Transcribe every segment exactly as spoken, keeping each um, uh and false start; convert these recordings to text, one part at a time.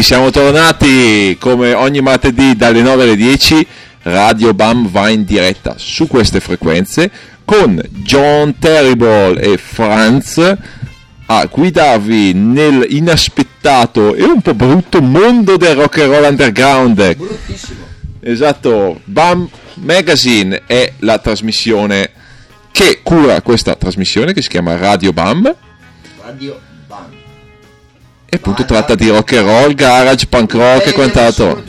Siamo tornati come ogni martedì dalle nove alle dieci, Radio Bam va in diretta su queste frequenze con John Terrible e Franz a guidarvi nel inaspettato e un po' brutto mondo del rock and roll underground. Bruttissimo. Esatto, Bam Magazine è la trasmissione che cura questa trasmissione che si chiama Radio Bam. Radio Bam. E appunto tratta di rock and roll, garage, punk rock e quant'altro.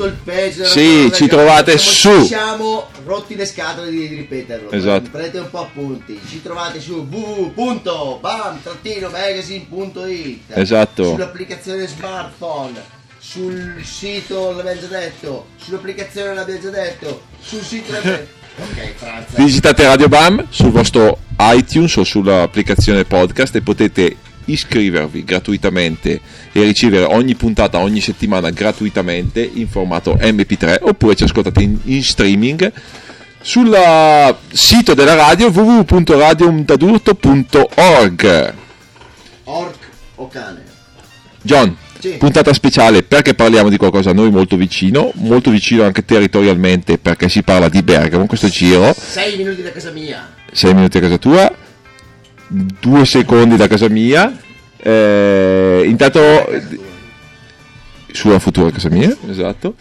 Sì, ci trovate su. Ci siamo rotti le scatole di ripeterlo. Esatto. Prendete un po' appunti. Ci trovate su w w w punto bam trattino magazine punto i t. Esatto. Sull'applicazione smartphone, sul sito l'abbiamo già detto, sull'applicazione l'abbiamo già detto, sul sito l'abbiamo già detto. Okay, visitate Radio Bam sul vostro iTunes o sull'applicazione podcast e potete iscrivervi gratuitamente e ricevere ogni puntata ogni settimana gratuitamente in formato emme pi tre, oppure ci ascoltate in, in streaming sul sito della radio w w w punto radio onda durto punto org. Org o cane? John, sì. Puntata speciale perché parliamo di qualcosa a noi molto vicino, molto vicino anche territorialmente, perché si parla di Bergamo in questo giro. sei minuti da casa mia. sei minuti da casa tua. Due secondi da casa mia, eh, intanto sulla futura casa mia, esatto.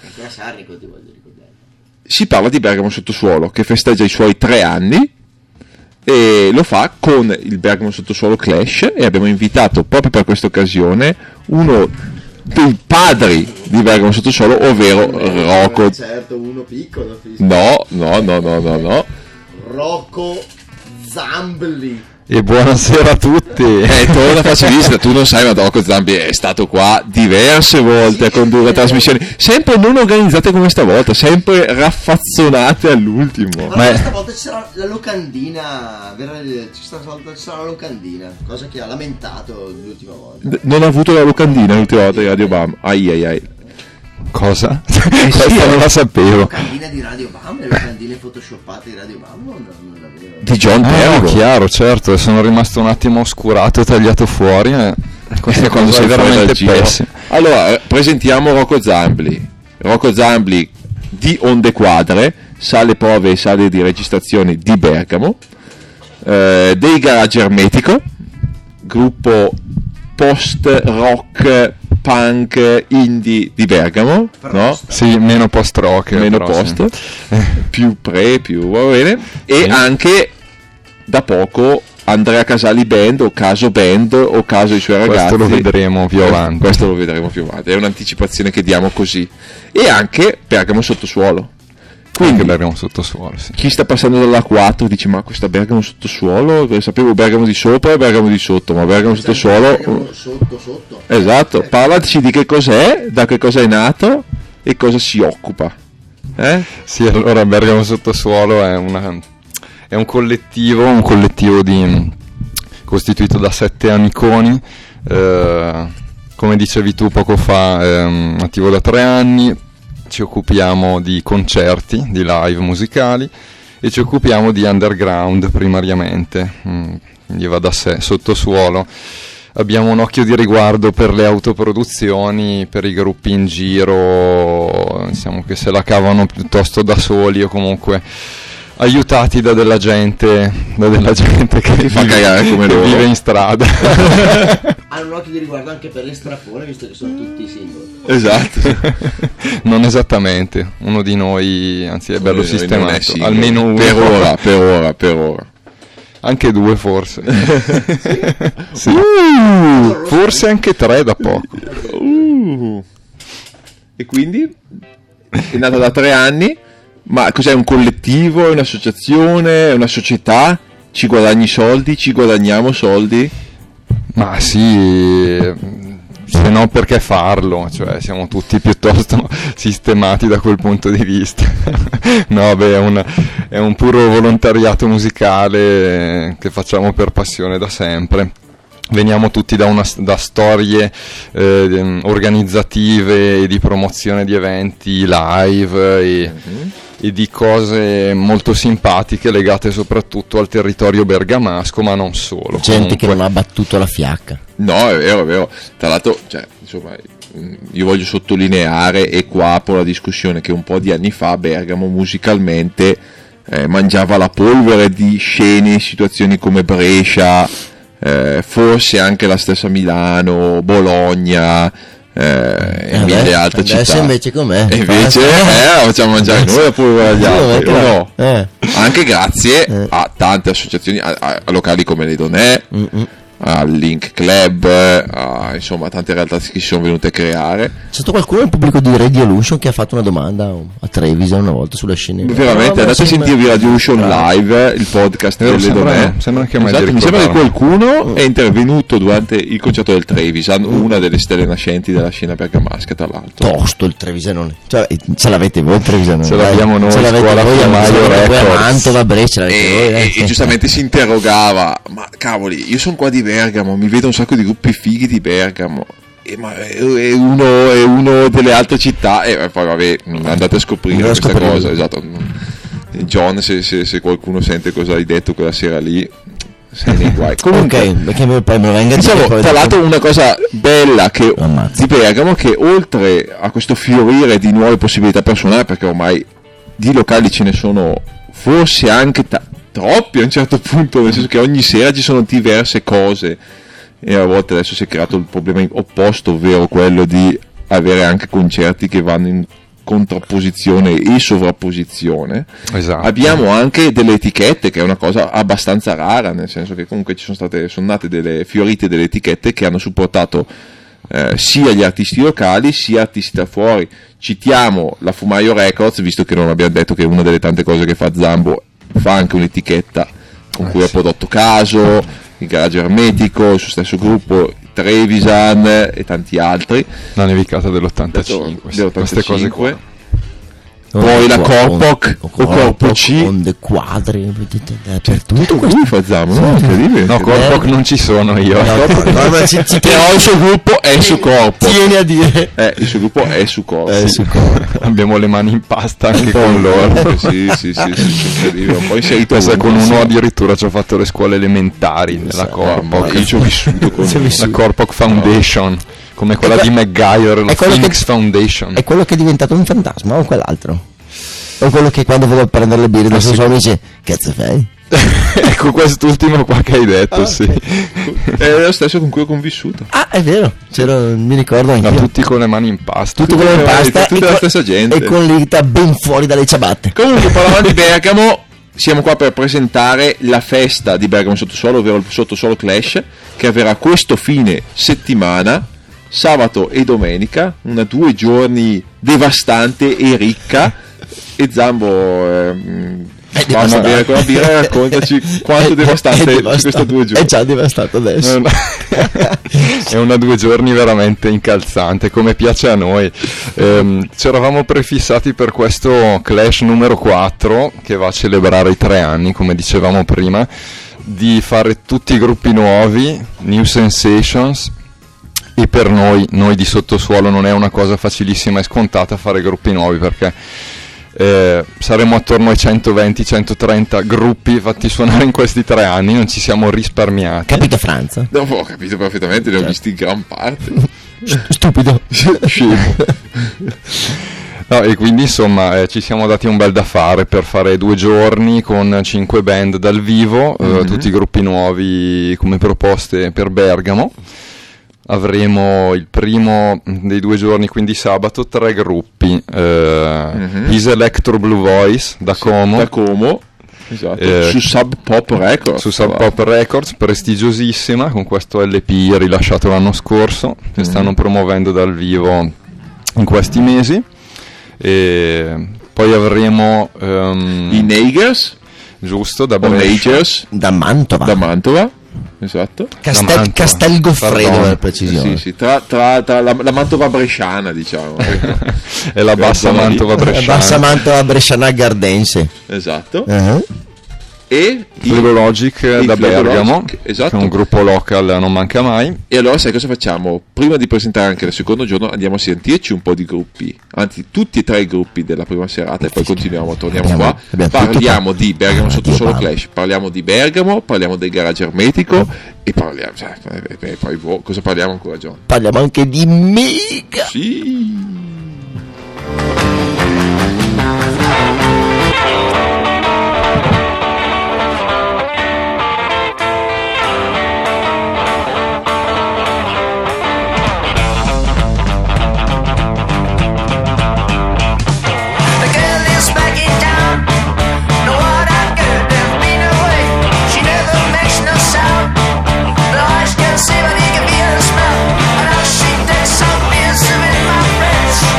Si parla di Bergamo Sottosuolo che festeggia i suoi tre anni e lo fa con il Bergamo Sottosuolo Clash, e abbiamo invitato proprio per questa occasione uno dei padri di Bergamo Sottosuolo, ovvero Rocco. Certo, uno piccolo. No, no, no, no, no, no. Rocco Zambelli. E buonasera a tutti. Eh, torna facilista, tu non sai, ma Rocco Zambi è stato qua diverse volte a condurre trasmissioni, sempre non organizzate come stavolta, sempre raffazzonate all'ultimo. Ma questa volta ci sarà la locandina, questa volta ci sarà la locandina, cosa che ha lamentato l'ultima volta. Non ha avuto la locandina l'ultima volta di Radio Bam. Ai ai ai. Cosa? Eh, questa sì, non la sapevo. La locandina di Radio Bam, le locandine photoshoppate di Radio Bam non, non l'avevo. Di John Terrible. Ah, chiaro, certo, sono rimasto un attimo oscurato e tagliato fuori. Eh. Questa eh, cosa è veramente pessima. Allora, presentiamo Rocco Zambelli. Rocco Zambelli di Onde Quadre, sale prove e sale di registrazione di Bergamo, eh, dei Garage Ermetico, gruppo post-rock punk indie di Bergamo, no? Sì, meno post rock, meno post, sì. Più pre, più va bene. E sì, anche da poco Andrea Casali Band o Caso Band o Caso i suoi ragazzi. Questo lo vedremo più avanti. Questo lo vedremo più avanti. È un'anticipazione che diamo così. E anche Bergamo Sottosuolo. Quindi Bergamo Sottosuolo, sì. Chi sta passando dalla quattro dice: ma questa Bergamo Sottosuolo, sapevo Bergamo di sopra e Bergamo di sotto, ma Bergamo Sottosuolo Bergamo sotto sotto. Esatto, parlaci di che cos'è, da che cosa è nato e cosa si occupa, eh? Sì, allora Bergamo Sottosuolo è, una, è un collettivo, un collettivo di, costituito da sette amiconi, eh, come dicevi tu poco fa, eh, attivo da tre anni. Ci occupiamo di concerti, di live musicali, e ci occupiamo di underground primariamente, quindi va da sé, sottosuolo. Abbiamo un occhio di riguardo per le autoproduzioni, per i gruppi in giro, diciamo che se la cavano piuttosto da soli o comunque aiutati da della gente da della gente che, vive, fa cagare come che loro. Vive in strada. Hanno un occhio di riguardo anche per le strafore, visto che sono tutti single. Esatto. Non esattamente, uno di noi, anzi è bello sistemato, almeno uno. Per ora, per ora, per ora. Anche due forse. Sì. Sì. Uh, forse anche tre da poco. Uh. E quindi? È nata da tre anni. Ma cos'è, un collettivo, un'associazione, una società? Ci guadagni soldi, ci guadagniamo soldi? Ma sì, se no perché farlo? Cioè siamo tutti piuttosto sistemati da quel punto di vista. No, beh, è un, è un puro volontariato musicale che facciamo per passione da sempre. Veniamo tutti da, una, da storie eh, organizzative e di promozione di eventi live e, mm-hmm. e di cose molto simpatiche legate soprattutto al territorio bergamasco, ma non solo. Gente comunque che non ha battuto la fiacca. No, è vero, è vero. Tra l'altro, cioè, insomma, io voglio sottolineare, e qua apro la discussione, che un po' di anni fa Bergamo musicalmente eh, mangiava la polvere di scene in situazioni come Brescia. Eh, forse anche la stessa Milano, Bologna eh, eh e mille altre città. Adesso invece com'è? E invece eh, facciamo mangiare noi la polvere agli altri, no? Eh. Anche grazie eh. a tante associazioni, a, a, a locali come le Donè, al Link Club, a, insomma tante realtà che si sono venute a creare. C'è stato qualcuno nel pubblico di Radio Lution che ha fatto una domanda a Trevisan una volta sulla scena. Veramente, andate a sentirvi Radio Lution Live, il podcast delle sembra, Donè. Sembra che esatto, mi sembra che qualcuno è intervenuto durante il concerto del Trevisan, una delle stelle nascenti della scena bergamasca, tra l'altro. Tosto il Trevisanone, cioè, ce l'avete voi il Trevisanone? Ce l'abbiamo noi, ce l'avete voi Fumaio Records a Brescia, e, e giustamente si interrogava, ma cavoli, io sono qua di Bergamo, mi vedo un sacco di gruppi fighi di Bergamo, e ma è uno, è uno delle altre città, e poi vabbè, andate a scoprire questa scoprire. cosa, esatto. John, se, se, se qualcuno sente cosa hai detto quella sera lì, sei nei guai. Comunque, okay, perché poi me venga diciamo, poi tra l'altro una cosa bella che di Bergamo, che oltre a questo fiorire di nuove possibilità personali, perché ormai di locali ce ne sono forse anche ta- troppi a un certo punto, nel senso che ogni sera ci sono diverse cose, e a volte adesso si è creato il problema opposto, ovvero quello di avere anche concerti che vanno in contrapposizione e sovrapposizione. Esatto. Abbiamo anche delle etichette, che è una cosa abbastanza rara, nel senso che comunque ci sono state sono nate delle fiorite delle etichette che hanno supportato Eh, sia gli artisti locali sia artisti da fuori. Citiamo la Fumaio Records, visto che non abbiamo detto che una delle tante cose che fa Zambo, fa anche un'etichetta con ah, cui sì. ha prodotto Caso, il Garage Ermetico, il suo stesso gruppo, Trevisan e tanti altri. La nevicata dell'ottantacinque, dell'ottantacinque. Queste cose qua. Poi la Corpoc o Corpoc Onde Quadre, per tutto questo facciamo, no? Incredibile. No, Corpoc non ci sono io. Però il suo gruppo è su Corpoc. Tieni a dire. Eh, il suo gruppo è su Corpoc. Abbiamo le mani in pasta anche con loro. Sì, sì, sì, incredibile. Poi sei tu con uno, addirittura ci ho fatto le scuole elementari nella Corpoc. Io ci ho vissuto con la Corpoc Foundation, come quella que- di MacGyver, la Phoenix che, Foundation. È quello che è diventato un fantasma, o quell'altro? O quello che quando vado a prendere le birre da suo suono dice, cazzo fai? Ecco, quest'ultimo qua che hai detto, ah, sì. Okay. È lo stesso con cui ho convissuto. Ah, è vero, c'era, mi ricordo anche. No, tutti con le mani in pasta. Tutti, tutti con le mani in pasta, tutti della stessa gente. E con le dita ben fuori dalle ciabatte. Comunque, parlavamo di Bergamo. Siamo qua per presentare la festa di Bergamo Sottosuolo, ovvero il Sottosuolo Clash, che avverrà questo fine settimana, sabato e domenica, una due giorni devastante e ricca, e Zambo ehm, va a bere con la birra e raccontaci quanto è devastante è questa due giorni. È già devastato adesso. No, no. È una due giorni veramente incalzante, come piace a noi. Ehm, ci eravamo prefissati per questo Clash numero quattro, che va a celebrare i tre anni, come dicevamo prima, di fare tutti i gruppi nuovi, New Sensations. E per noi, noi di Sottosuolo, non è una cosa facilissima e scontata fare gruppi nuovi, perché eh, saremo attorno ai centoventi centotrenta gruppi fatti suonare in questi tre anni, non ci siamo risparmiati. Capito Franza? No, ho capito perfettamente, certo. Ne ho visti in gran parte. Stupido. Scemo. No, e quindi insomma eh, ci siamo dati un bel da fare per fare due giorni con cinque band dal vivo, mm-hmm. eh, tutti gruppi nuovi come proposte per Bergamo. Avremo il primo dei due giorni, quindi sabato, tre gruppi, eh, mm-hmm. His Electro Blue Voice da Como, da Como. Esatto. Eh, su Sub Pop Records, su Sub Pop Records, prestigiosissima, con questo L P rilasciato l'anno scorso, mm-hmm. che stanno promuovendo dal vivo in questi mesi. E poi avremo um, i Naggers, giusto, da Naggers da Mantova, da Mantova. Esatto, Castel, Castel Goffredo per precisione, sì, sì, tra, tra, tra la, la Mantova bresciana, diciamo. E la bassa Mantova bresciana, la bassa Mantova bresciana gardense, esatto. Uh-huh. E Flebo Logic da Bergamo, esatto, che è un gruppo local, non manca mai. E allora sai cosa facciamo? Prima di presentare anche il secondo giorno andiamo a sentirci un po' di gruppi, anzi tutti e tre i gruppi della prima serata, e poi continuiamo, torniamo abbiamo, qua abbiamo parliamo tutto. Di Bergamo Sottosuolo Clash, parliamo di Bergamo, parliamo del garage ermetico e parliamo, cioè, e poi boh, cosa parliamo ancora, John? Parliamo anche di Mega, sì. See what he can be in the smell, and how she did something, serving my friends.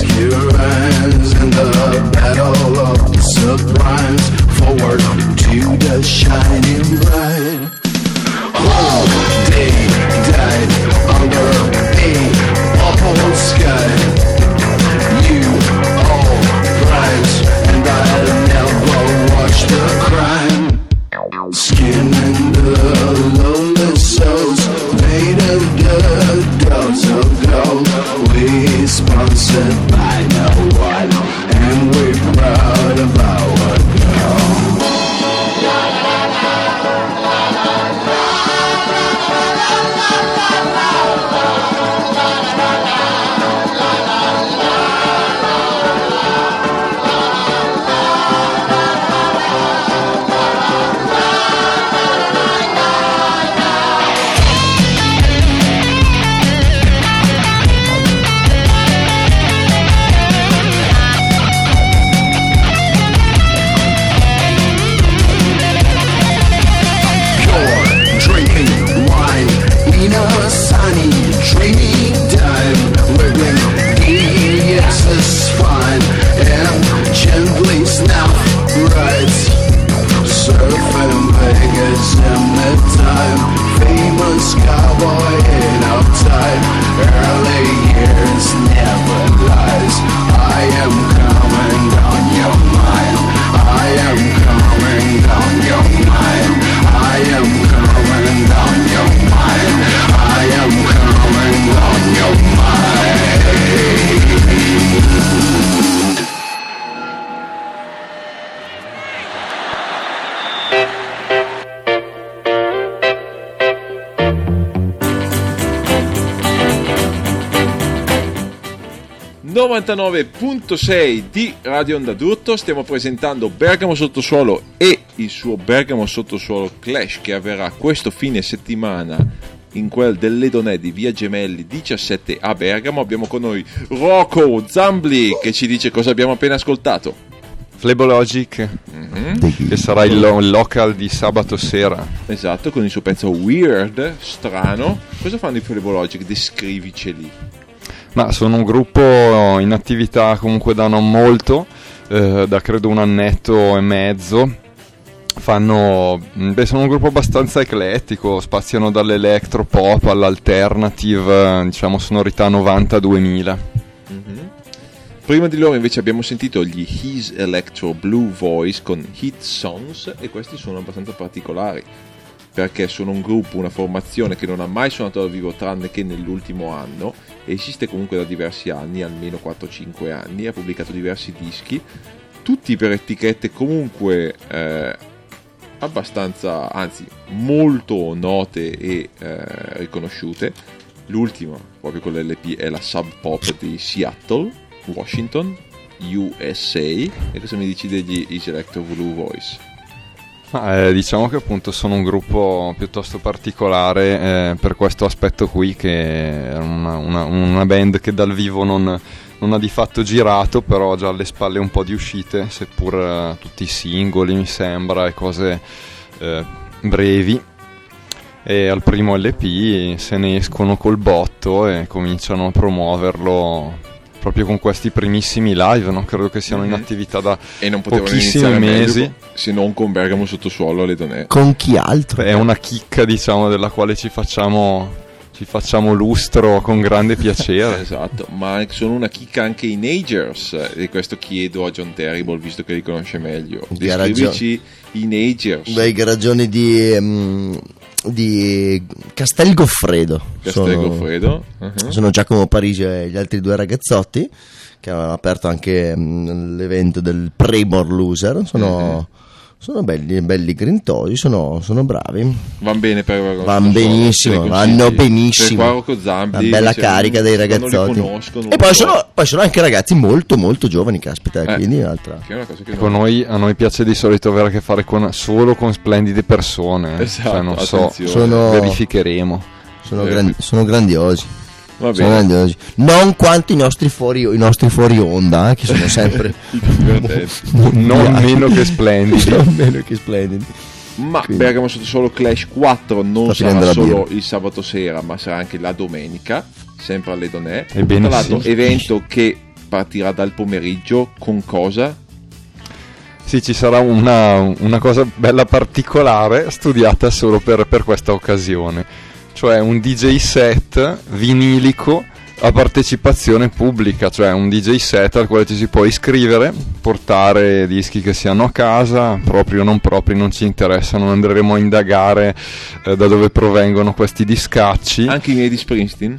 Place your hands in the battle of the sublimes. Forward to the shining light. All day died under a awful sky. You all rise, and I'll never watch the crime. Skin in the lonely souls made of the dogs of gold. We sponsored by no one, and we're proud of our girl. novantanove virgola sei di Radio Onda Durto. Stiamo presentando Bergamo Sottosuolo e il suo Bergamo Sottosuolo Clash, che avverrà questo fine settimana in quel dell'Edonè di Via Gemelli diciassette a Bergamo. Abbiamo con noi Rocco Zambelli che ci dice cosa abbiamo appena ascoltato. Flebo Logic, mm-hmm. che sarà il local di sabato sera. Esatto, con il suo pezzo weird, strano. Cosa fanno i Flebo Logic? Descriviceli. Ma sono un gruppo in attività comunque da non molto, eh, da credo un annetto e mezzo. Fanno, beh, sono un gruppo abbastanza eclettico, spaziano dall'electro pop all'alternative, diciamo sonorità novanta duemila. Mm-hmm. Prima di loro invece abbiamo sentito gli His Electro Blue Voice con Hit Songs, e questi sono abbastanza particolari perché sono un gruppo, una formazione che non ha mai suonato dal vivo tranne che nell'ultimo anno, e esiste comunque da diversi anni, almeno quattro cinque anni, ha pubblicato diversi dischi, tutti per etichette comunque eh, abbastanza, anzi molto note e eh, riconosciute. L'ultima, proprio con l'L P, è la Sub Pop di Seattle, Washington, U S A. E cosa mi dici degli His Electro Blue Voice? Ah, eh, diciamo che appunto sono un gruppo piuttosto particolare eh, per questo aspetto qui, che è una, una, una band che dal vivo non, non ha di fatto girato, però ha già alle spalle un po' di uscite, seppur eh, tutti singoli mi sembra e cose eh, brevi, e al primo L P se ne escono col botto e cominciano a promuoverlo proprio con questi primissimi live, no? Credo che siano mm-hmm. in attività da e non pochissimi mesi, meglio, se non con Bergamo Sottosuolo alle Donè. Con chi altro? È una chicca, diciamo, della quale ci facciamo ci facciamo lustro con grande piacere. Esatto, ma sono una chicca anche i Naggers, e questo chiedo a John Terrible visto che li conosce meglio. Descrivici i Naggers. Beh, che ragioni di... Um... di Castel Goffredo Castel sono, Goffredo uh-huh. sono Giacomo Parigi e gli altri due ragazzotti che avevano aperto anche mh, l'evento del Pre-More Loser. Sono, uh-huh. sono belli, belli grintosi, sono, sono bravi, van bene per van benissimo, vanno benissimo, una bella carica dei ragazzotti, e poi sono, poi sono anche ragazzi molto molto giovani, caspita, eh, quindi altra. Che è una cosa che con non... noi a noi piace di solito avere a che fare con, solo con splendide persone, esatto, cioè, non so, sono, verificheremo sono, eh. gran, sono grandiosi. Va bene. Non quanto i nostri fuori, i nostri fuori onda, eh, che sono sempre mo, mo, non meno che splendidi, non meno che splendidi. Ma quindi Bergamo Sottosuolo Clash quattro non Sto sarà solo il sabato sera, ma sarà anche la domenica, sempre alle Donè. Tra l'altro, evento che partirà dal pomeriggio con cosa? Sì, ci sarà una, una cosa bella particolare studiata solo per, per questa occasione, cioè un D J set vinilico a partecipazione pubblica, cioè un D J set al quale ci si può iscrivere, portare dischi che si hanno a casa, proprio o non propri, non ci interessa, non andremo a indagare eh, da dove provengono questi discacci. Anche i miei di Springsteen?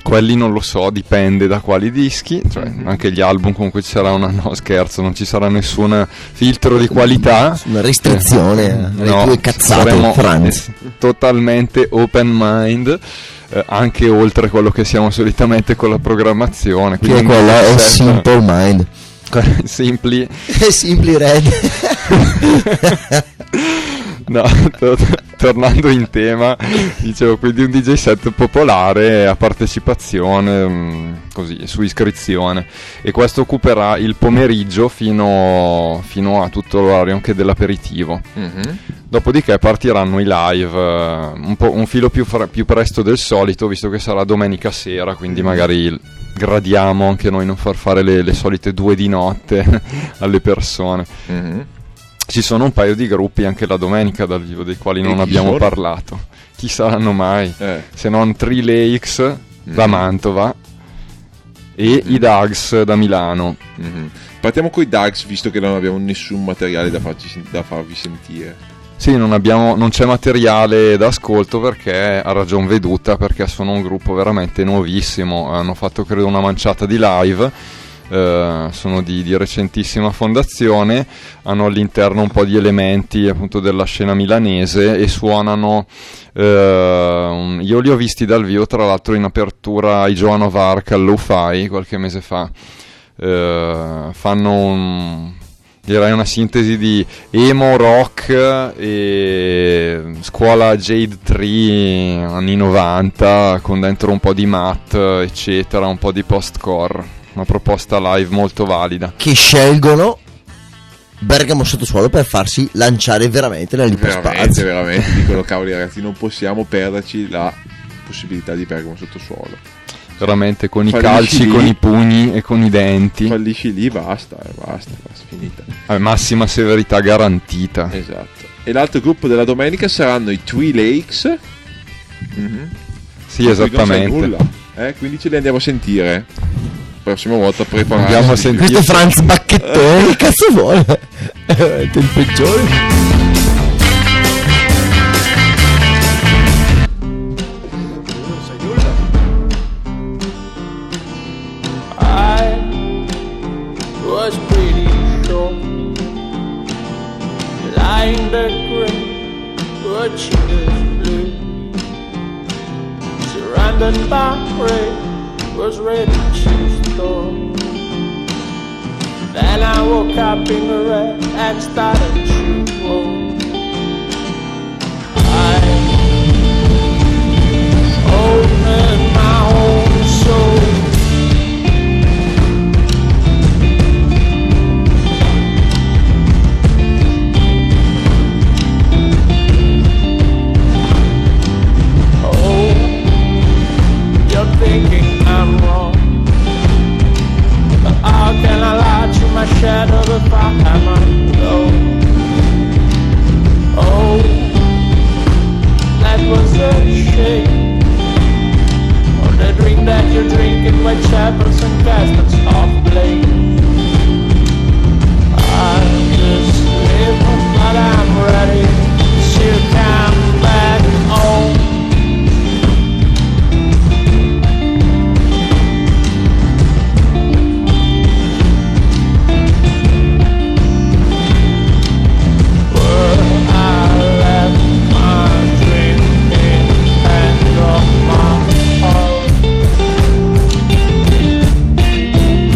Quelli non lo so, dipende da quali dischi, cioè anche gli album comunque ci sarà una, no scherzo, non ci sarà nessun filtro di qualità, una restrizione, eh, no, le tue cazzate, saremo totalmente open mind. Eh, anche oltre quello che siamo solitamente con la programmazione, che è quella è Simple Mind, Simply Simply Red. No, to- tornando in tema, dicevo, quindi un D J set popolare a partecipazione, così, su iscrizione, e questo occuperà il pomeriggio fino, fino a tutto l'orario anche dell'aperitivo. Mm-hmm. Dopodiché partiranno i live un po', un filo più, fra- più presto del solito, visto che sarà domenica sera, quindi magari gradiamo anche noi non far fare le, le solite due di notte alle persone. Mm-hmm. Ci sono un paio di gruppi anche la domenica dal vivo dei quali non abbiamo sono? parlato. Chi saranno mai? Eh. Se non Three Lakes mm. da Mantova e mm. i Dags da Milano. Mm-hmm. Partiamo con i Dags, visto che non abbiamo nessun materiale da, farci, da farvi sentire. Sì, non, abbiamo, non c'è materiale d'ascolto perché a ragion veduta, perché sono un gruppo veramente nuovissimo. Hanno fatto credo una manciata di live. Uh, sono di, di recentissima fondazione, hanno all'interno un po' di elementi appunto della scena milanese e suonano uh, un, io li ho visti dal vivo tra l'altro in apertura ai Joan of Arc al Lo-Fi qualche mese fa. Uh, fanno un, direi una sintesi di emo rock e scuola Jade Tree anni novanta con dentro un po' di math eccetera, un po' di postcore. Una proposta live molto valida, che scelgono Bergamo Sottosuolo per farsi lanciare veramente nell'iperspazio. Veramente, veramente, dicono cavoli ragazzi, non possiamo perderci la possibilità di Bergamo Sottosuolo. Veramente, con fallisci i calci, lì, con i pugni e con i denti. Fallisci lì, basta, basta, basta, finita. Allora, massima severità garantita. Esatto. E l'altro gruppo della domenica saranno i Three Lakes. Mm-hmm. Sì, ma esattamente. Non nulla, eh? Quindi ce li andiamo a sentire. Prossima volta prepariamo a sentire questo Franz Bacchettone. Che cazzo vuole? È il peggiore. Was ready to storm. Then I woke up in the red and started to roam. I opened my own soul. Oh, you're thinking I'm wrong, but how can I lie to my shadow if I am alone? Oh, that was a shame. Or the drink that you drink in white chapels and caskets of blame. I just live but I'm ready to come back home. Thank you.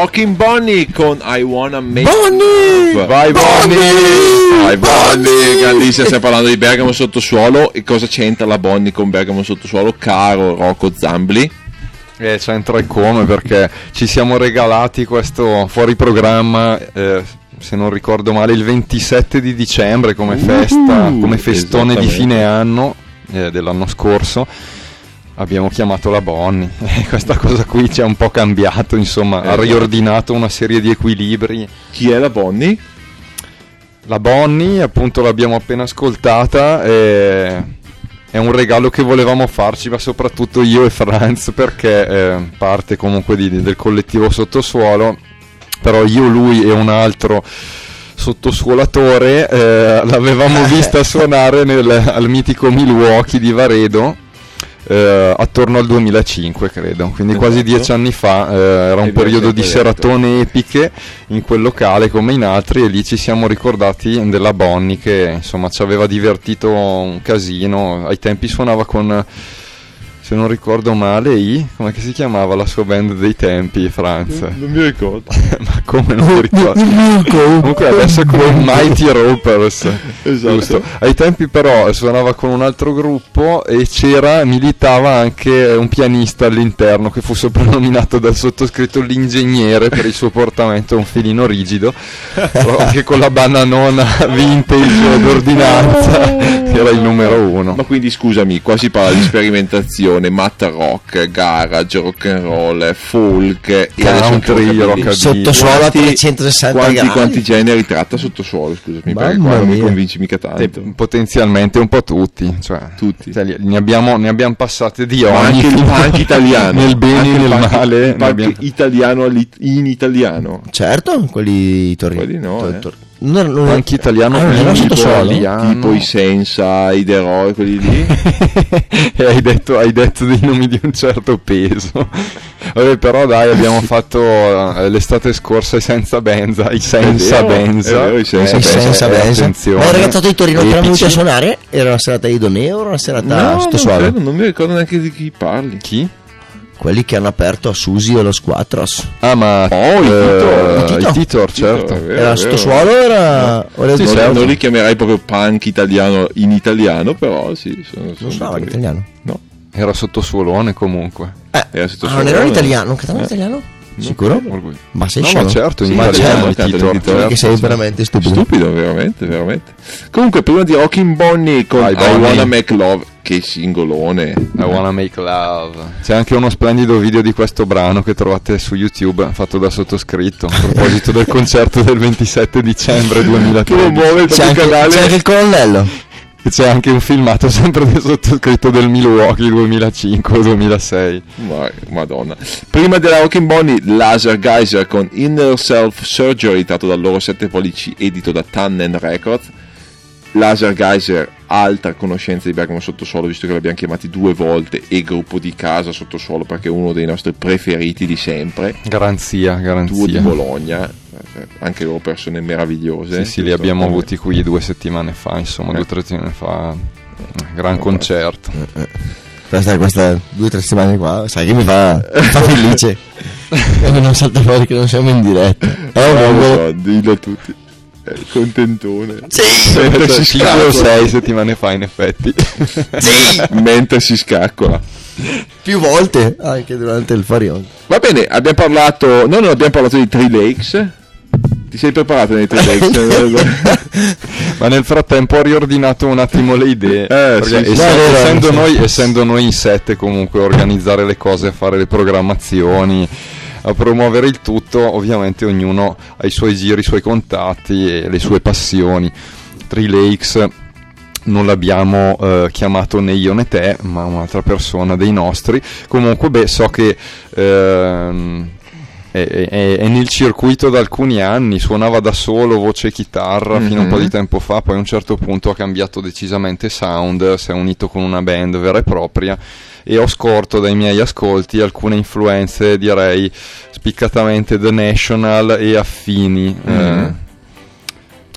Rockin' Bonnie con I Wanna Make Bonnie! Up. Vai Bonnie! Bonnie! Vai Bonnie! Bonnie! Grandissima, stiamo parlando di Bergamo Sottosuolo. E cosa c'entra la Bonnie con Bergamo Sottosuolo, caro Rocco Zambelli? Eh, c'entra il come, perché ci siamo regalati questo fuori programma, eh, se non ricordo male, il ventisette di dicembre come festa, uh, come festone di fine anno, eh, dell'anno scorso. Abbiamo chiamato la Bonnie e questa cosa qui ci ha un po' cambiato, insomma, eh, ha riordinato una serie di equilibri. Chi è la Bonnie? La Bonnie, appunto, l'abbiamo appena ascoltata, e è un regalo che volevamo farci, ma soprattutto io e Franz, perché eh, parte comunque di, del collettivo Sottosuolo, però io, lui e un altro sottosuolatore eh, l'avevamo vista suonare nel, al mitico Milwaukee di Varedo. Eh, attorno al duemilacinque, credo, quindi esatto, quasi dieci anni fa, eh, era un periodo di seratone epiche in quel locale come in altri, e lì ci siamo ricordati della Bonnie, che insomma ci aveva divertito un casino. Ai tempi suonava con, se non ricordo male, i come si chiamava la sua band dei tempi, Franz? Non mi ricordo. Ma come non mi ricordo? Comunque adesso con Mighty Ropers. Esatto. Giusto. Ai tempi però suonava con un altro gruppo e c'era, militava anche un pianista all'interno che fu soprannominato dal sottoscritto l'ingegnere per il suo portamento un filino rigido, che con la bananona vintage d'ordinanza era il numero uno. Ma quindi scusami, qua si parla di sperimentazione, matta rock, garage, rock and roll, folk, country, rockabilly. Sottosuolo a trecentosessanta quanti, gradi. Quanti generi tratta Sottosuolo? Scusami, perché qua non mi convinci mica tanto. Potenzialmente un po' tutti, cioè, tutti. Cioè, ne abbiamo ne abbiamo passate di ogni. Anche, il punk italiano. Nel bene e nel male. Il punk abbiamo... italiano in italiano. Certo, quelli torino. Quelli no, tor- eh. tor- Non, non anche italiano, ah, non tipo, italiano, tipo i Senza, i The Roy, quelli lì. E hai detto, hai detto dei nomi di un certo peso. Vabbè, però dai, abbiamo fatto uh, l'estate scorsa i Senza Benza, i Senza Benza, i Senza Benza, attenzione. Ma ragazzato di Torino, eravamo venuti a suonare, era una serata di Doneo, era una serata no, Sottosuolo. Non, non mi ricordo neanche di chi parli. Chi? Quelli che hanno aperto a Susi e lo Squatros. Ah, ma oh, il Titor, il Titor, certo. Vero, era Sottosuolo, era no. Sì, se non li chiamerai proprio punk italiano in italiano, però sì, sono, sono non suonava in italiano. No, era Sottosuolone comunque. Eh, era Sottosuolone. Ah, non era in italiano, non cantava in italiano? Sicuro? No, ma sei no, solo? Ma certo, in sì, italiano, ma certo, Titor, Titor, perché sei veramente stupido. Stupido, veramente, veramente. Comunque, prima di Rockin' Bonnie con I, I Wanna Make Love, che singolone, I Wanna Make Love. C'è anche uno splendido video di questo brano che trovate su YouTube, fatto da sottoscritto, a proposito del concerto del ventisette dicembre duemilatredici. Muove il c'è, anche, c'è anche il colonnello. E c'è anche un filmato sempre del sottoscritto del Milwaukee duemilacinque duemilasei. Ma, Madonna. Prima della Rockin' Bonnie, Laser Geyser con Inner Self Surgery, tratto dal loro sette pollici, edito da Tannen Records. Laser Geyser, altra conoscenza di Bergamo Sottosuolo, visto che l'abbiamo chiamati due volte, e gruppo di casa Sottosuolo, perché è uno dei nostri preferiti di sempre. Garanzia, garanzia. Duo di Bologna, anche loro persone meravigliose. Sì, sì, li abbiamo come... avuti qui due settimane fa, insomma, eh. due o tre settimane fa, gran eh, concerto. Eh, eh. Questa, questa due o tre settimane qua, sai che mi fa, mi fa felice. Non salta fuori che non siamo in diretta. Eh, no, no, so, dillo a tutti. Contentone. Sì, mentre si scaccola sei settimane fa, in effetti. Sì. Mentre si scaccola più volte anche durante il Farion. Va bene, abbiamo parlato. Noi non abbiamo parlato di Three Lakes. Ti sei preparato nei Three Lakes? Ma nel frattempo ho riordinato un attimo le idee, eh, sì, essendo, sì, essendo, sì, noi, sì. essendo noi in sette comunque a organizzare le cose, a fare le programmazioni, a promuovere il tutto, ovviamente ognuno ha i suoi giri, i suoi contatti e le sue passioni. Three Lakes non l'abbiamo eh, chiamato né io né te, ma un'altra persona dei nostri. Comunque, beh, so che ehm, è, è, è nel circuito da alcuni anni, suonava da solo voce e chitarra, mm-hmm, fino a un po' di tempo fa, poi a un certo punto ha cambiato decisamente sound, si è unito con una band vera e propria, e ho scorto dai miei ascolti alcune influenze, direi spiccatamente The National e affini. Mm-hmm. Eh,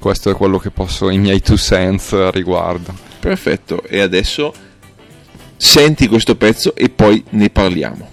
questo è quello che posso, i miei two cents a riguardo. Perfetto, e adesso senti questo pezzo e poi ne parliamo.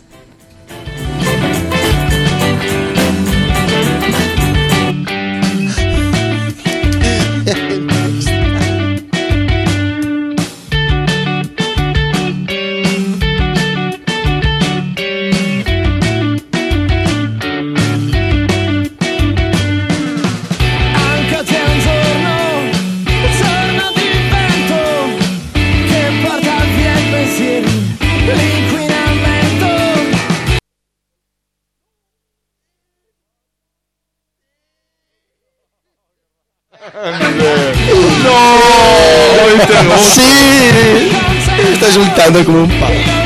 No, interrotto. Sì, sta esultando come un pazzo.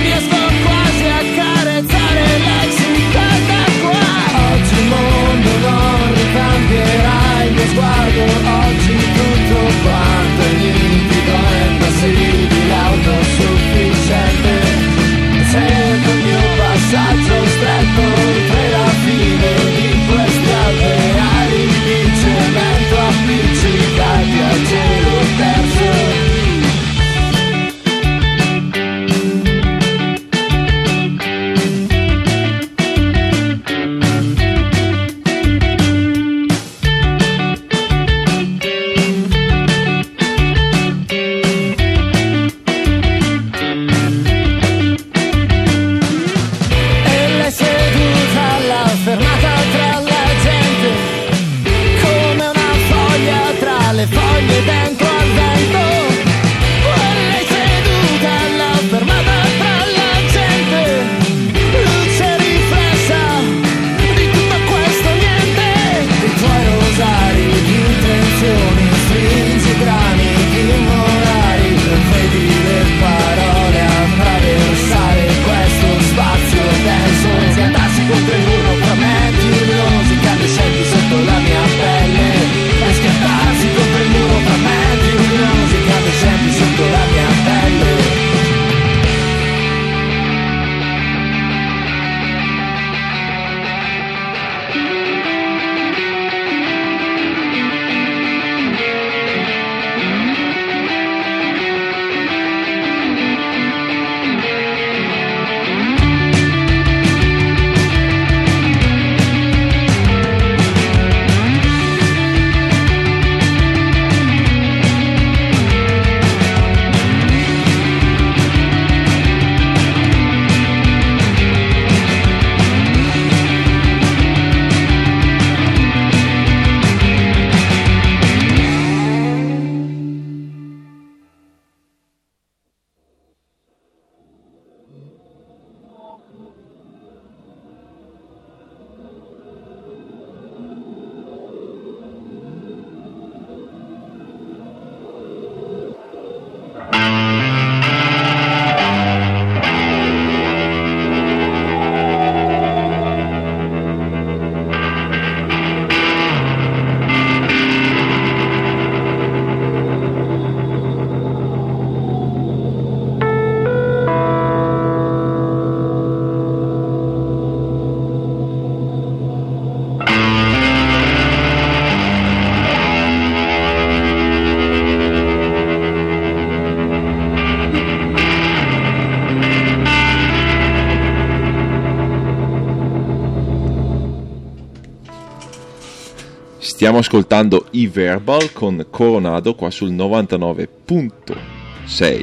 Stiamo ascoltando i Verbal con Coronado qua sul novantanove virgola sei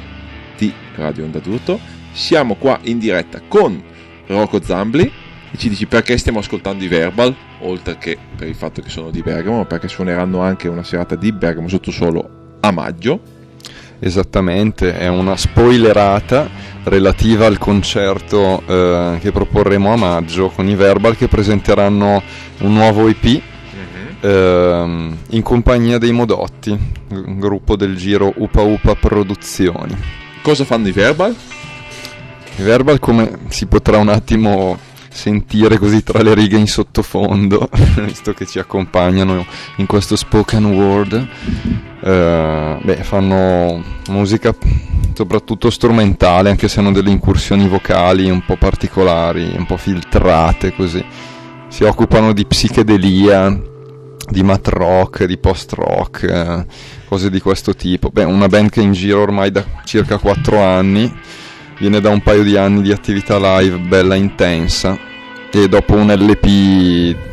di Radio Onda Durto. Siamo qua in diretta con Rocco Zambelli e ci dici perché stiamo ascoltando i Verbal, oltre che per il fatto che sono di Bergamo, ma perché suoneranno anche una serata di Bergamo Sottosuolo a maggio. Esattamente, è una spoilerata relativa al concerto eh, che proporremo a maggio con i Verbal, che presenteranno un nuovo E P in compagnia dei Modotti, gruppo del giro Upa Upa Produzioni. Cosa fanno i Verbal? I Verbal, come si potrà un attimo sentire così tra le righe in sottofondo, visto che ci accompagnano in questo spoken word, eh, beh, fanno musica soprattutto strumentale, anche se hanno delle incursioni vocali un po' particolari, un po' filtrate così. Si occupano di psichedelia, di mat rock, di post rock, eh, cose di questo tipo. Beh, una band che è in giro ormai da circa quattro anni, viene da un paio di anni di attività live bella intensa, e dopo un L P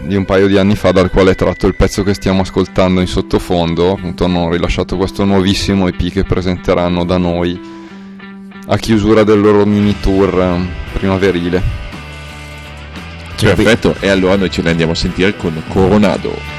di un paio di anni fa, dal quale è tratto il pezzo che stiamo ascoltando in sottofondo, appunto hanno rilasciato questo nuovissimo E P che presenteranno da noi a chiusura del loro mini tour primaverile. Perfetto, e allora noi ce ne andiamo a sentire con Coronado.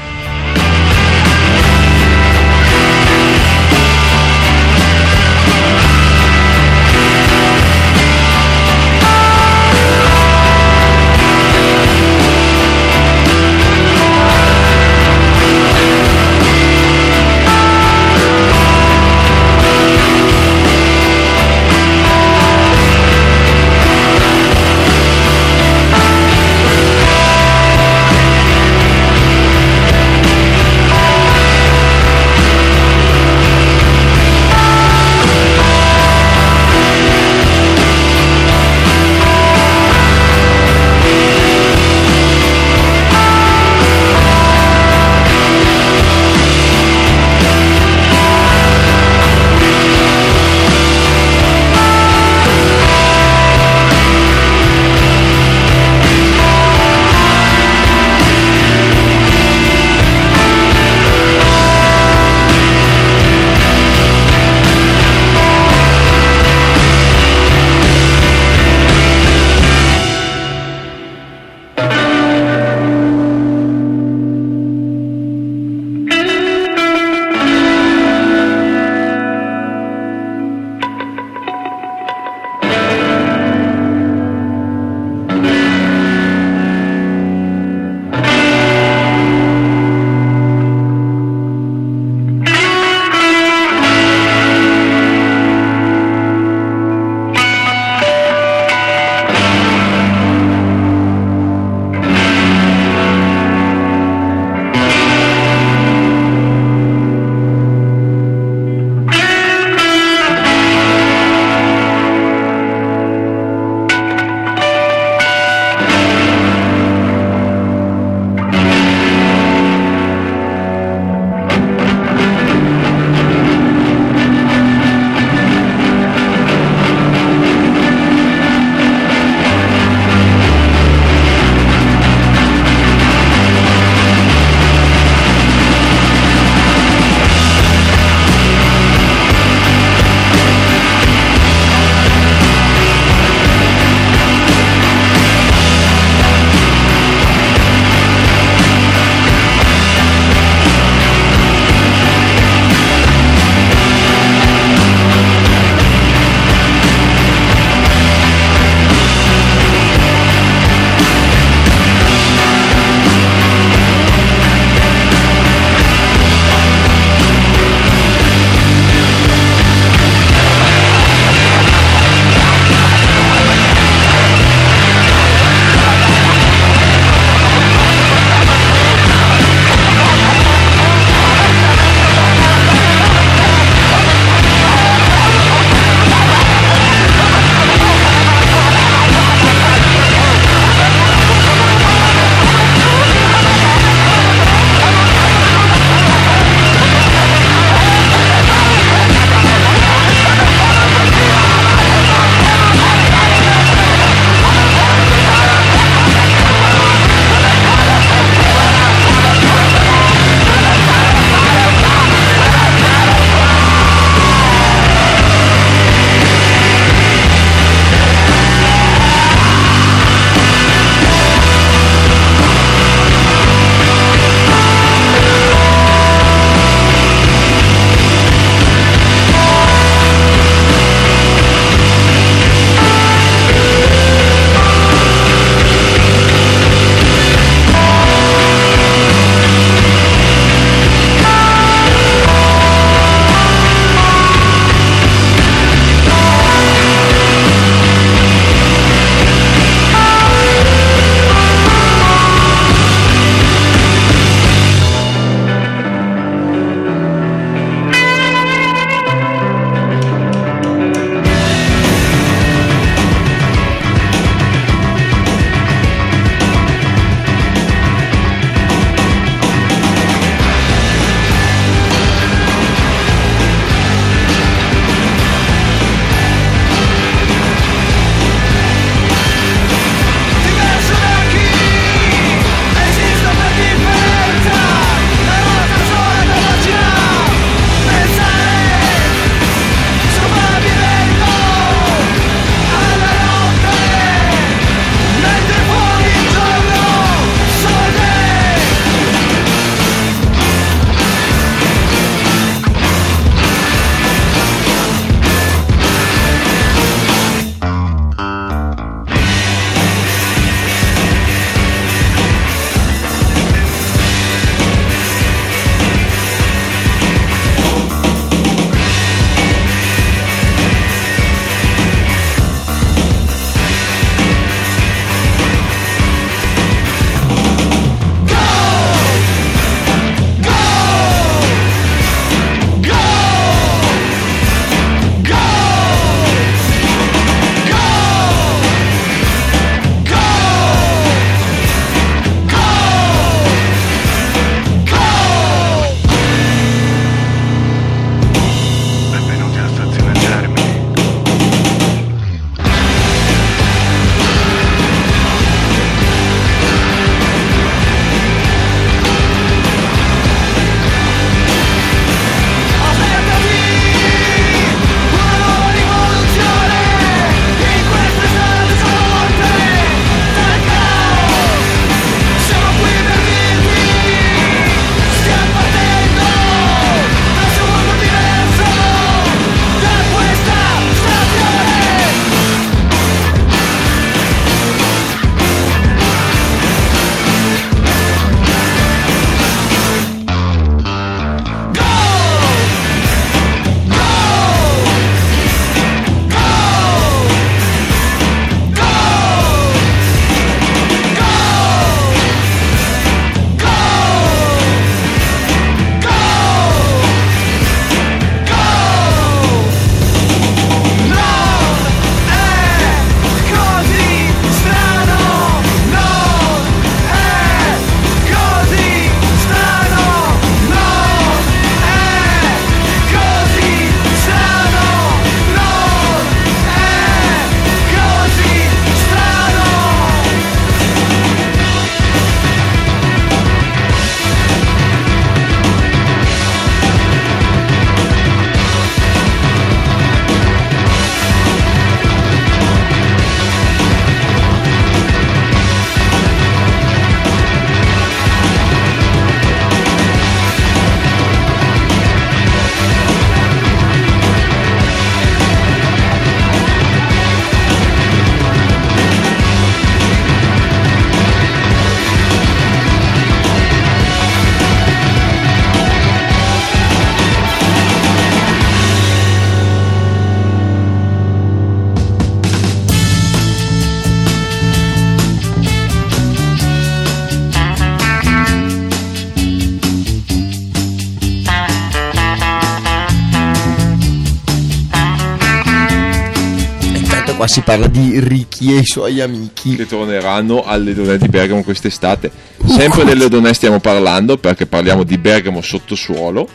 qua si parla di Ricky e i suoi amici che torneranno alle Donè di Bergamo quest'estate. Sempre delle Donè stiamo parlando, perché parliamo di Bergamo Sottosuolo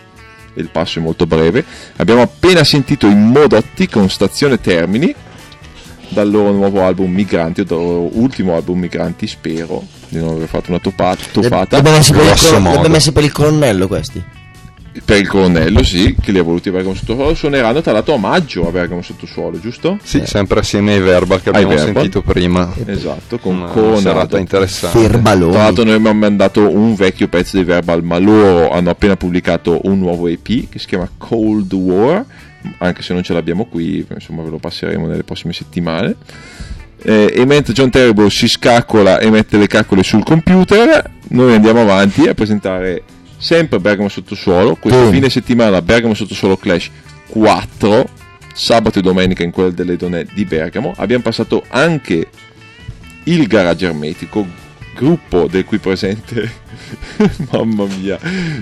e il passo è molto breve. Abbiamo appena sentito i Modotti con Stazione Termini dal loro nuovo album Migranti, o dal loro ultimo album Migranti, spero di non aver fatto una topata, topata. L'abbiamo messo per il colonnello questi. Per il colonnello, sì, che li ha voluti a Bergamo Sottosuolo. Suoneranno tra l'altro a maggio a Bergamo Sottosuolo, giusto? Sì, eh. sempre assieme ai Verbal che ai abbiamo Verbal. sentito prima. Esatto, con una Conato. serata interessante. Verbaloni. Tra l'altro noi abbiamo mandato un vecchio pezzo dei Verbal, ma loro hanno appena pubblicato un nuovo E P che si chiama Cold War, anche se non ce l'abbiamo qui, insomma ve lo passeremo nelle prossime settimane. Eh, e mentre John Terrible si scaccola e mette le caccole sul computer, noi andiamo avanti a presentare sempre Bergamo Sottosuolo. Questo Boom. fine settimana Bergamo Sottosuolo Clash quattro, sabato e domenica in quella delle Donè di Bergamo. Abbiamo passato anche il Garage Ermetico, gruppo del qui presente mamma mia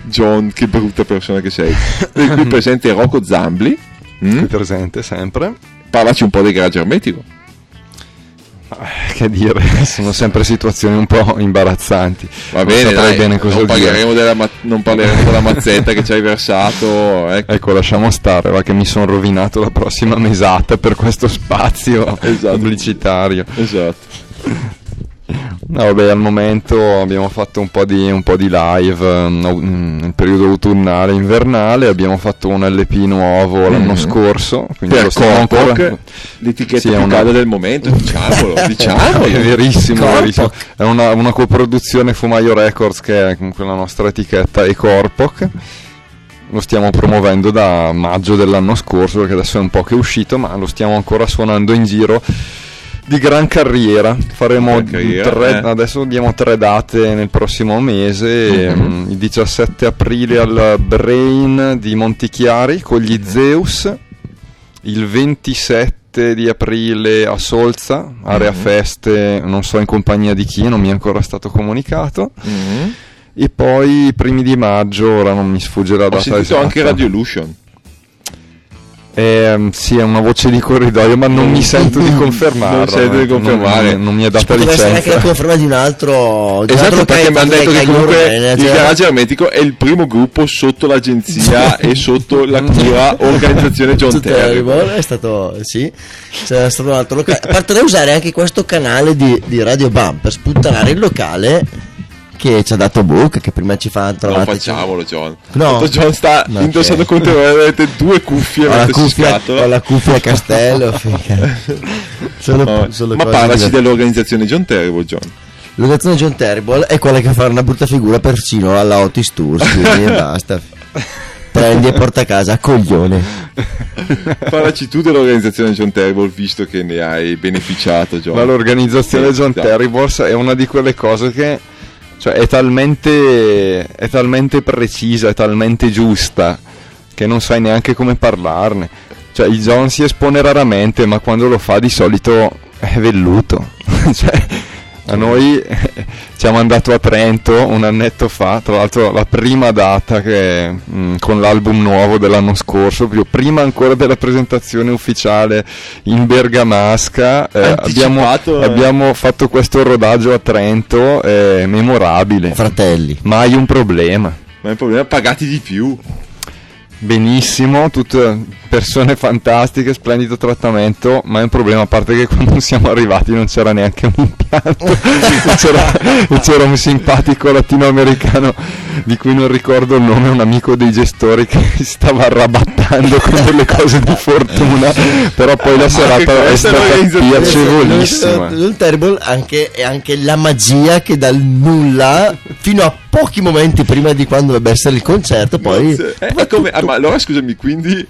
John, che brutta persona che sei, del qui presente Rocco Zambelli, mm? qui presente sempre. Parlaci un po' del Garage Ermetico. Che dire, sono sempre situazioni un po' imbarazzanti. Va bene, non, dai, bene cosa non, parleremo della ma- non parleremo della mazzetta che ci hai versato. Ecco, ecco lasciamo stare, va, che mi sono rovinato la prossima mesata per questo spazio esatto. pubblicitario. Esatto. No, vabbè, al momento abbiamo fatto un po' di, un po' di live um, nel periodo autunnale invernale. Abbiamo fatto un L P nuovo mm-hmm. l'anno scorso, quindi per Corpoc, l'etichetta sì, più una... calda del momento, diciamolo, diciamolo. È verissimo, verissimo. È una, una coproduzione Fumaio Records, che è comunque la nostra etichetta, e Corpoc. Lo stiamo promuovendo da maggio dell'anno scorso, perché adesso è un po' che è uscito, ma lo stiamo ancora suonando in giro. Di gran carriera faremo gran carriera, tre, eh. adesso diamo tre date nel prossimo mese. mm-hmm. Il diciassette aprile al Brain di Montichiari con gli mm-hmm. Zeus, il ventisette di aprile a Solza, Area mm-hmm. Feste, non so in compagnia di chi, non mi è ancora stato comunicato. mm-hmm. E poi i primi di maggio, ora non mi sfugge la data. Ho sentito esatta. Anche Radio Lution. Eh, sì, è una voce di corridoio, ma non mi sento di confermarla. Non sento di confermare, non, non mi è data licenza. Potrebbe essere anche la conferma di un altro. Di esatto, un altro, perché mi hanno detto che comunque il cioè... Garage Ermetico è il primo gruppo sotto l'agenzia e sotto la cura organizzazione John Terrible. È stato sì, c'è stato un altro locale. Partirei a usare anche questo canale di, di Radio Bump per sputtanare il locale che ci ha dato Book, che prima ci fa trovare. No, facciamolo John. No, John sta no, indossando okay. continuamente due cuffie, ho la cuffia, ho la cuffia a Castello solo, no, solo ma parlaci dell'organizzazione John Terrible. John l'organizzazione John Terrible è quella che fa una brutta figura persino alla Otis Tours, quindi basta, prendi e porta a casa, coglione. Parlaci tu dell'organizzazione John Terrible, visto che ne hai beneficiato, John. Ma l'organizzazione sì, John Terrible è una di quelle cose che, cioè, è talmente, è talmente precisa, è talmente giusta che non sai neanche come parlarne. Cioè, il John si espone raramente, ma quando lo fa di solito è velluto. Cioè, a noi eh, ci ha mandato a Trento un annetto fa, tra l'altro la prima data che, mh, con l'album nuovo dell'anno scorso, più prima ancora della presentazione ufficiale in bergamasca, eh, abbiamo, eh. abbiamo fatto questo rodaggio a Trento, eh, memorabile. Fratelli, mai un problema, ma è un problema, pagati di più, benissimo, tutte persone fantastiche, splendido trattamento, ma è un problema, a parte che quando siamo arrivati non c'era neanche un impianto, c'era, c'era un simpatico latinoamericano di cui non ricordo il nome, un amico dei gestori che stava arrabattando con delle cose di fortuna, però poi la serata è stata piacevolissima. John Terrible anche, è anche la magia che dal nulla fino a pochi momenti prima di quando dovrebbe essere il concerto poi è, è come, ah, ma allora scusami, quindi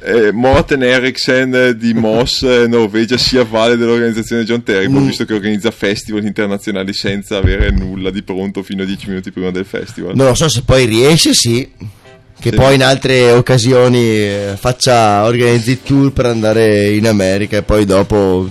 eh, Morten Eriksen di Moss Norvegia si avvale dell'organizzazione John Terrible, mm. visto che organizza festival internazionali senza avere nulla di pronto fino a dieci minuti prima del festival. Non lo so se poi riesce, sì, che sì. poi in altre occasioni faccia, organizzi tour per andare in America e poi dopo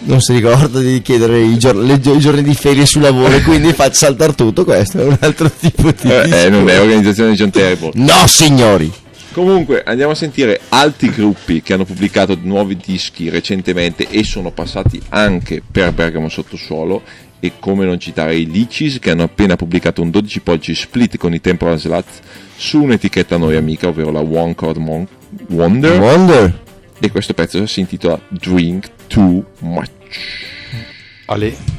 non si ricorda di chiedere i, gior- le gio- i giorni di ferie sul lavoro e quindi fa saltare tutto. Questo è un altro tipo di eh, eh, non è organizzazione di John Terrible. No signori, Comunque andiamo a sentire altri gruppi che hanno pubblicato nuovi dischi recentemente e sono passati anche per Bergamo Sottosuolo, e come non citare i Leechies, che hanno appena pubblicato un dodici pollici split con i Temporal Sluts su un'etichetta a noi amica, ovvero la One Chord Mon- Wonder. Wonder, e questo pezzo si intitola Drink Too Much. Ale.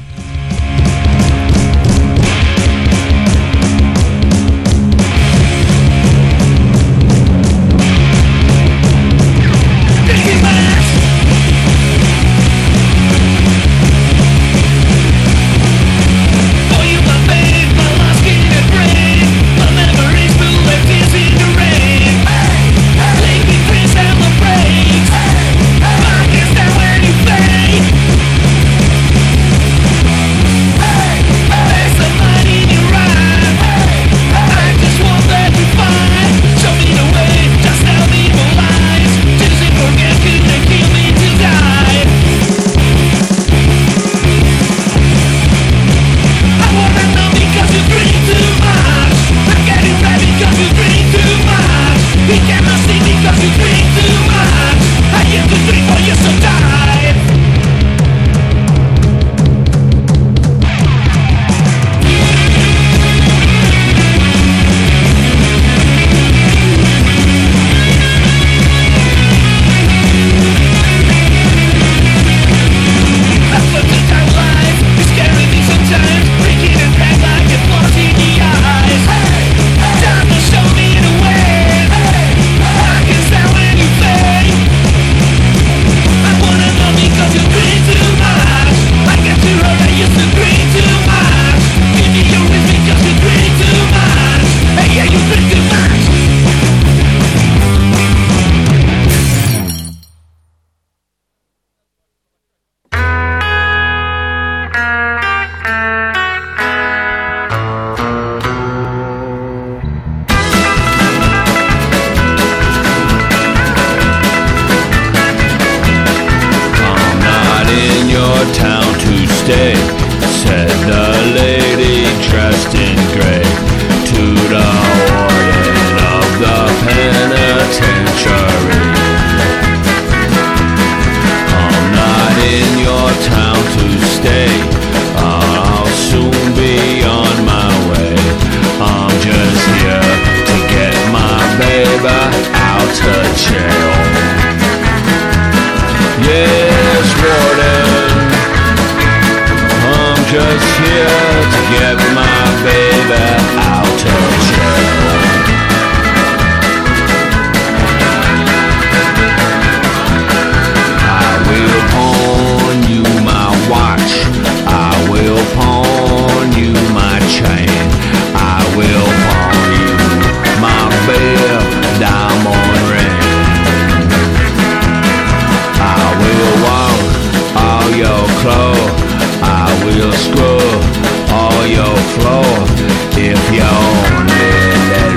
You'll screw all your floor if you only let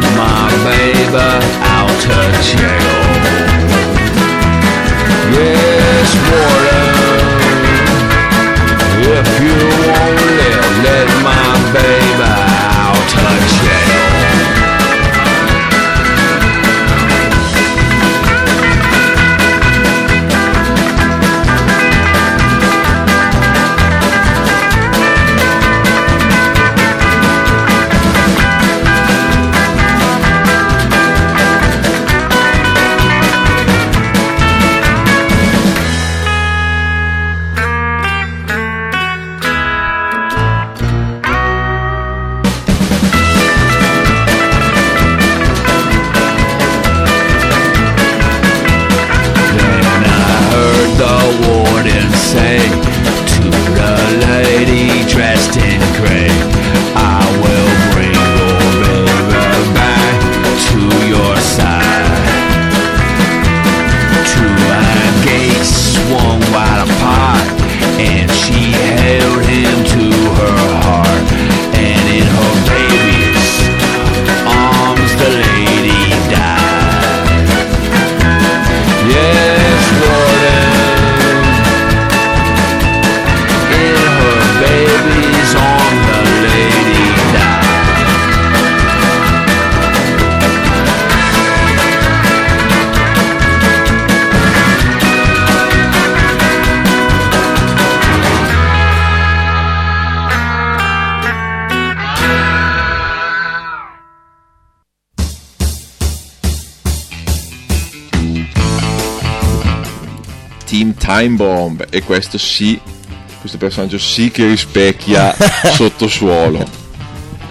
Team Time Bomb, e questo sì, questo personaggio sì che rispecchia Sottosuolo,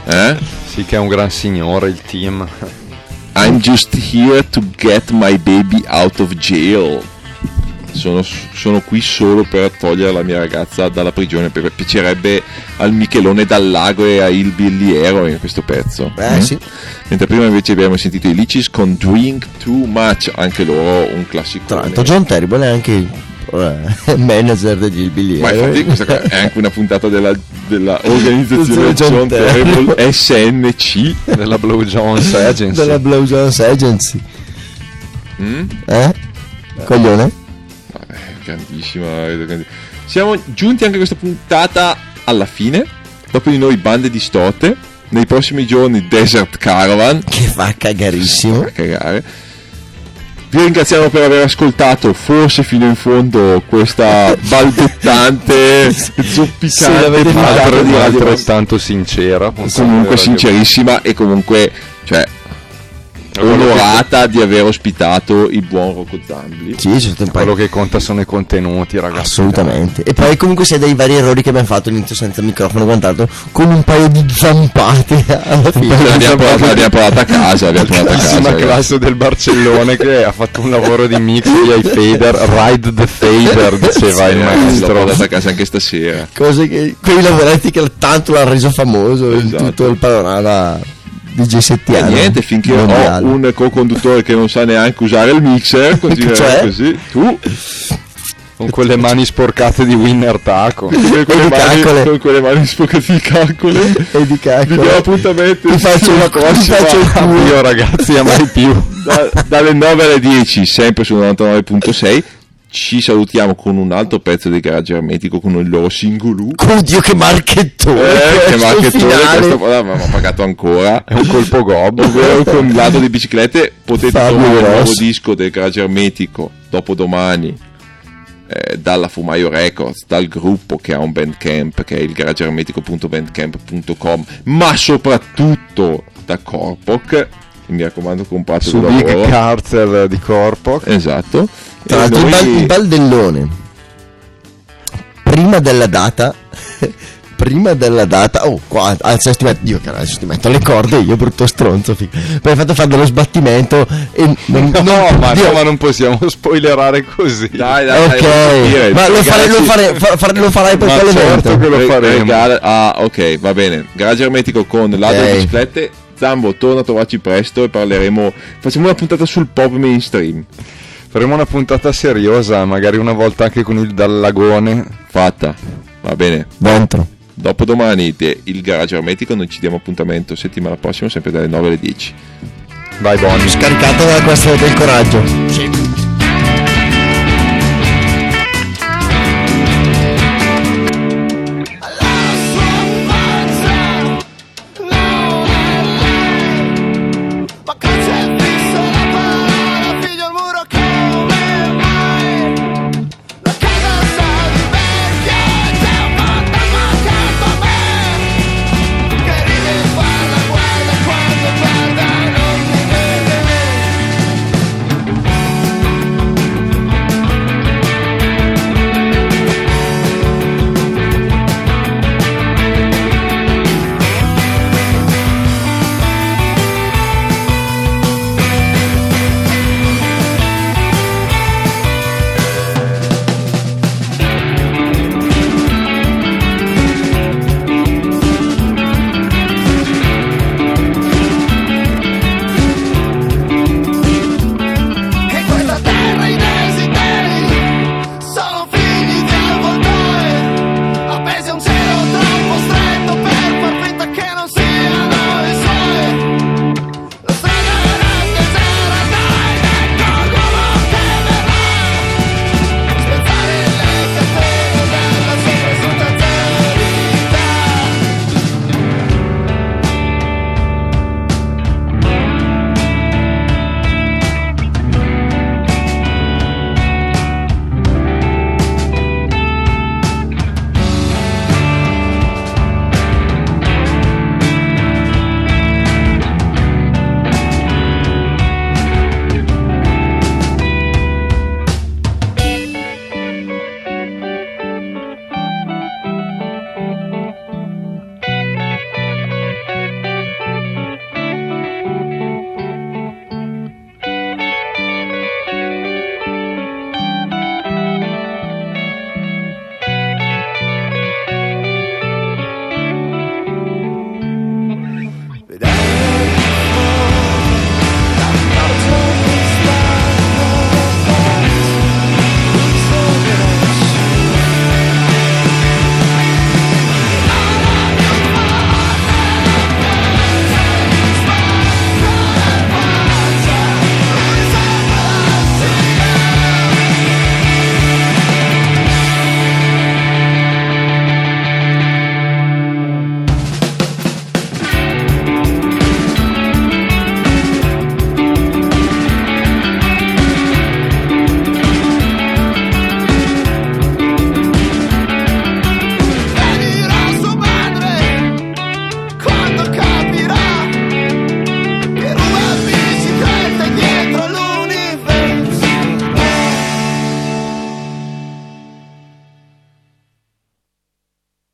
eh? Sì che è un gran signore il team. I'm just here to get my baby out of jail. Sono, sono qui solo per togliere la mia ragazza dalla prigione, perché piacerebbe al Michelone Dal Lago e a Il Bigliero in questo pezzo. Beh, mm? Sì. Mentre prima invece abbiamo sentito i Leechies con Drink Too Much, anche loro un classico. Tra l'altro John Terrible è anche il eh, manager degli Il Bigliero. Ma infatti questa è anche una puntata della, della organizzazione John, John Terrible, Terrible S N C della Blue Jones Agency. Della Blue Jones Agency. Mm? Eh? Coglione? Grandissima, siamo giunti anche a questa puntata alla fine. Dopo di noi Bande Distorte, nei prossimi giorni Desert Caravan, che fa cagarissimo, fa cagare. Vi ringraziamo per aver ascoltato forse fino in fondo questa balbettante zoppicante madre di altrettanto sincera, comunque sincerissima e comunque cioè onorata di aver ospitato il buon Rocco Zambelli. Sì, certo, quello che conta sono i contenuti, ragazzi. Assolutamente. E poi comunque sei dei vari errori che abbiamo fatto all'inizio senza microfono quant'altro, con un paio di zampate alla fine. Abbiamo provato a casa, abbiamo provato a casa. La classe del Barcellone che ha fatto un lavoro di mix di I Fader, Ride the Fader, diceva il maestro. L'ho portato a casa anche stasera. Cose che quei lavoretti che tanto l'hanno reso famoso in tutto il panorama. E niente, finché mondiale. Ho un co-conduttore che non sa neanche usare il mixer, continuerà così. Tu con quelle mani sporcate di Winner Taco, con quelle, mani, con quelle mani sporcate di caccole e di caccole. Vi do appuntamento. Ti faccio una cosa, ti faccio il culo. Io ragazzi, a mai più. Da, dalle nove alle dieci, sempre su novantanove virgola sei. Ci salutiamo con un altro pezzo di Garage Ermetico con il loro singolo. Oh Dio, che marchettore! Eh, che marchettore! Questo l'abbiamo pagato ancora. È un colpo gobbo. Con il lato di biciclette potete trovare il nuovo disco del Garage Ermetico dopodomani eh, dalla Fumaio Records, dal gruppo che ha un bandcamp che è il garage ermetico punto bandcamp punto com, ma soprattutto da Corpoc. Mi raccomando, compatto su Big lavoro. Cartel di Corpoc. Esatto. Tra l'altro noi... il, bal- il baldellone prima della data prima della data oh qua adesso ti metto, io, adesso ti metto le corde io brutto stronzo, poi hai fatto fare dello sbattimento e non, no, non, ma no ma non possiamo spoilerare così, dai dai, okay. dai dire, ma lo, fare, lo, fare, fare, lo farai per quale certo che lo faremo. Regala, ah ok, va bene. Garage Ermetico con Ladro okay. di Biciclette. Zambo, torna a trovarci presto e parleremo, facciamo una puntata sul pop mainstream. Faremo una puntata seriosa, magari una volta anche con il Dallagone. Fatta, va bene. Dentro. Dopodomani de il Garage Ermetico, noi ci diamo appuntamtamento settimana prossima, sempre dalle nove alle dieci. Vai Bonnie. Scaricato da questo del coraggio. Sì.